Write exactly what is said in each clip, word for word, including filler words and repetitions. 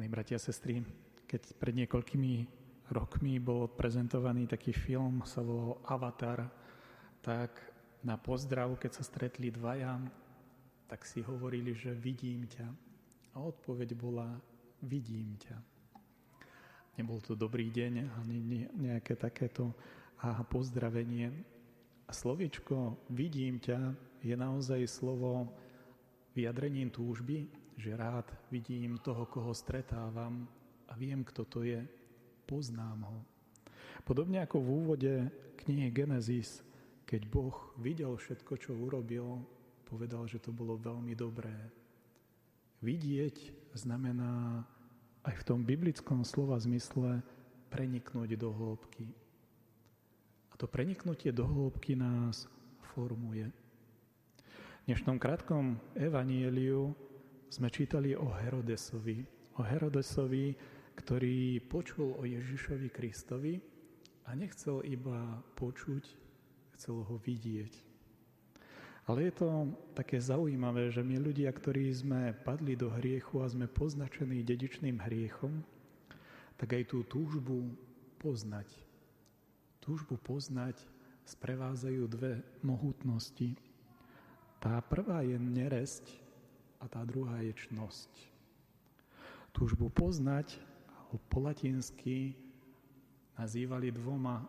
Cení bratia a sestry, keď pred niekoľkými rokmi bol prezentovaný taký film, sa volal Avatar, tak na pozdrav, keď sa stretli dvaja, tak si hovorili, že vidím ťa. A odpoveď bola, vidím ťa. Nebol to dobrý deň, ani nejaké takéto aha, pozdravenie. A slovičko vidím ťa je naozaj slovo vyjadrením túžby, že rád vidím toho, koho stretávam a viem, kto to je, poznám ho. Podobne ako v úvode knihy Genesis, keď Boh videl všetko, čo urobil, povedal, že to bolo veľmi dobré. Vidieť znamená aj v tom biblickom slova zmysle preniknúť do hĺbky. A to preniknutie do hĺbky nás formuje. V dnešnom krátkom evaníliu sme čítali o Herodesovi, o Herodesovi, ktorý počul o Ježišovi Kristovi a nechcel iba počuť, chcel ho vidieť. Ale je to také zaujímavé, že my ľudia, ktorí sme padli do hriechu a sme poznačení dedičným hriechom, tak aj tú túžbu poznať, túžbu poznať sprevádzajú dve mohutnosti. Tá prvá je neresť, a tá druhá je čnosť. Túžbu poznať ho po latinsky nazývali dvoma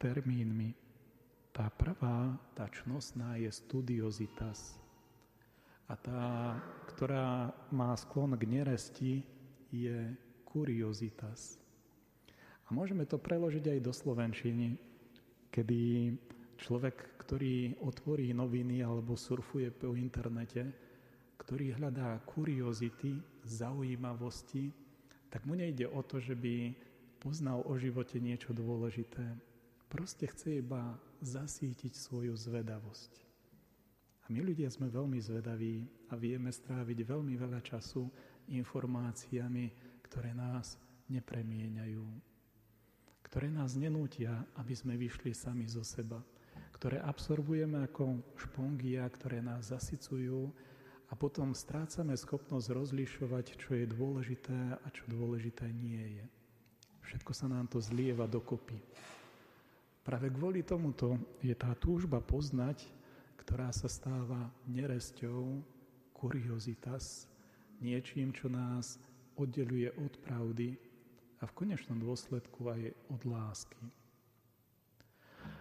termínmi. Tá prvá, tá čnostná je studiozitas. A tá, ktorá má sklon k neresti, je kuriozitas. A môžeme to preložiť aj do slovenčiny, kedy človek, ktorý otvorí noviny alebo surfuje po internete, ktorý hľadá kuriozity, zaujímavosti, tak mu nejde o to, že by poznal o živote niečo dôležité. Proste chce iba zasítiť svoju zvedavosť. A my ľudia sme veľmi zvedaví a vieme stráviť veľmi veľa času informáciami, ktoré nás nepremieňajú, ktoré nás nenútia, aby sme vyšli sami zo seba, ktoré absorbujeme ako špongia, ktoré nás zasycujú, a potom strácame schopnosť rozlišovať, čo je dôležité a čo dôležité nie je. Všetko sa nám to zlieva dokopy. Práve kvôli tomuto je tá túžba poznať, ktorá sa stáva neresťou, kuriozitas, niečím, čo nás oddeluje od pravdy a v konečnom dôsledku aj od lásky.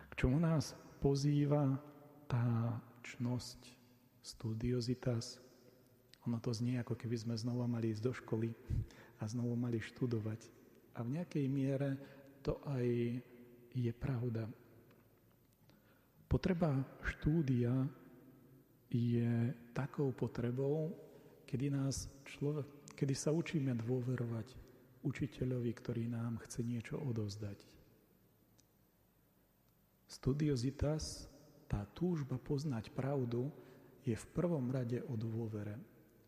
K čomu nás pozýva tá čnosť, studiozitas. Ono to znie, ako keby sme znova mali ísť do školy a znovu mali študovať. A v nejakej miere to aj je pravda. Potreba štúdia je takou potrebou, kedy, nás človek, kedy sa učíme dôverovať učiteľovi, ktorý nám chce niečo odovzdať. Studiozitas, tá túžba poznať pravdu, je v prvom rade o dôvere,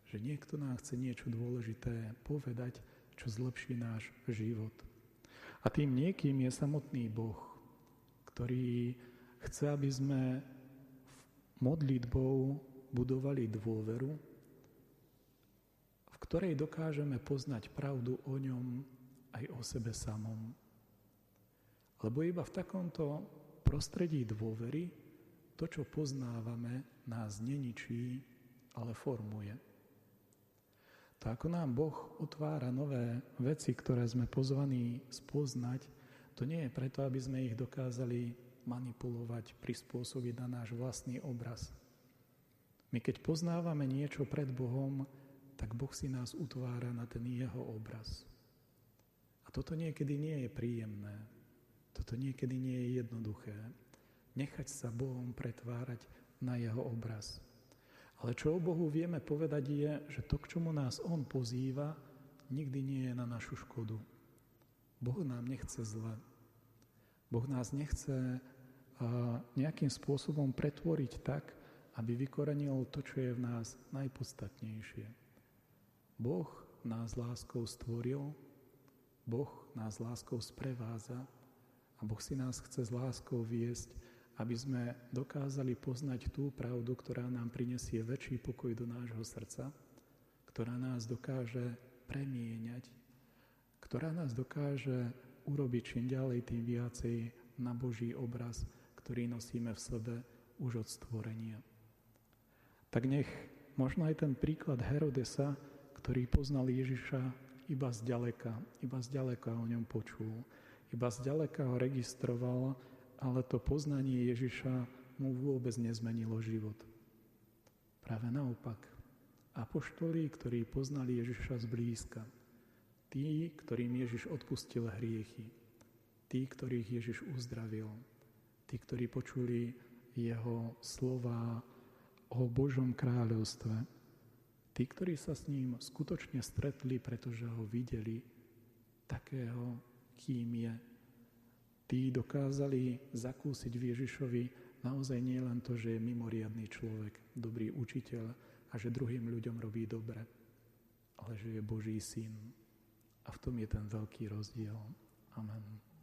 že niekto nám chce niečo dôležité povedať, čo zlepší náš život. A tým niekým je samotný Boh, ktorý chce, aby sme modlitbou budovali dôveru, v ktorej dokážeme poznať pravdu o ňom aj o sebe samom. Lebo iba v takomto prostredí dôvery to, čo poznávame, nás neničí, ale formuje. To, ako nám Boh otvára nové veci, ktoré sme pozvaní spoznať, to nie je preto, aby sme ich dokázali manipulovať, prispôsobiť na náš vlastný obraz. My, keď poznávame niečo pred Bohom, tak Boh si nás utvára na ten jeho obraz. A toto niekedy nie je príjemné. Toto niekedy nie je jednoduché. Nechať sa Bohom pretvárať na jeho obraz. Ale čo o Bohu vieme povedať je, že to, k čomu nás On pozýva, nikdy nie je na našu škodu. Boh nám nechce zle. Boh nás nechce nejakým spôsobom pretvoriť tak, aby vykorenil to, čo je v nás najpodstatnejšie. Boh nás láskou stvoril, Boh nás láskou sprevádza a Boh si nás chce s láskou viesť, aby sme dokázali poznať tú pravdu, ktorá nám prinesie väčší pokoj do nášho srdca, ktorá nás dokáže premieňať, ktorá nás dokáže urobiť čím ďalej tým viacej na Boží obraz, ktorý nosíme v sebe už od stvorenia. Tak nech možno aj ten príklad Herodesa, ktorý poznal Ježiša iba zďaleka, iba zďaleka o ňom počul, iba zďaleka ho registroval, ale to poznanie Ježiša mu vôbec nezmenilo život. Práve naopak, apoštoli, ktorí poznali Ježiša zblízka, tí, ktorým Ježiš odpustil hriechy, tí, ktorých Ježiš uzdravil, tí, ktorí počuli jeho slová o Božom kráľovstve. Tí, ktorí sa s ním skutočne stretli, pretože ho videli takého, kým je. Tí dokázali zakúsiť v Ježišovi naozaj nie len to, že je mimoriadny človek, dobrý učiteľ a že druhým ľuďom robí dobre, ale že je Boží syn. A v tom je ten veľký rozdiel. Amen.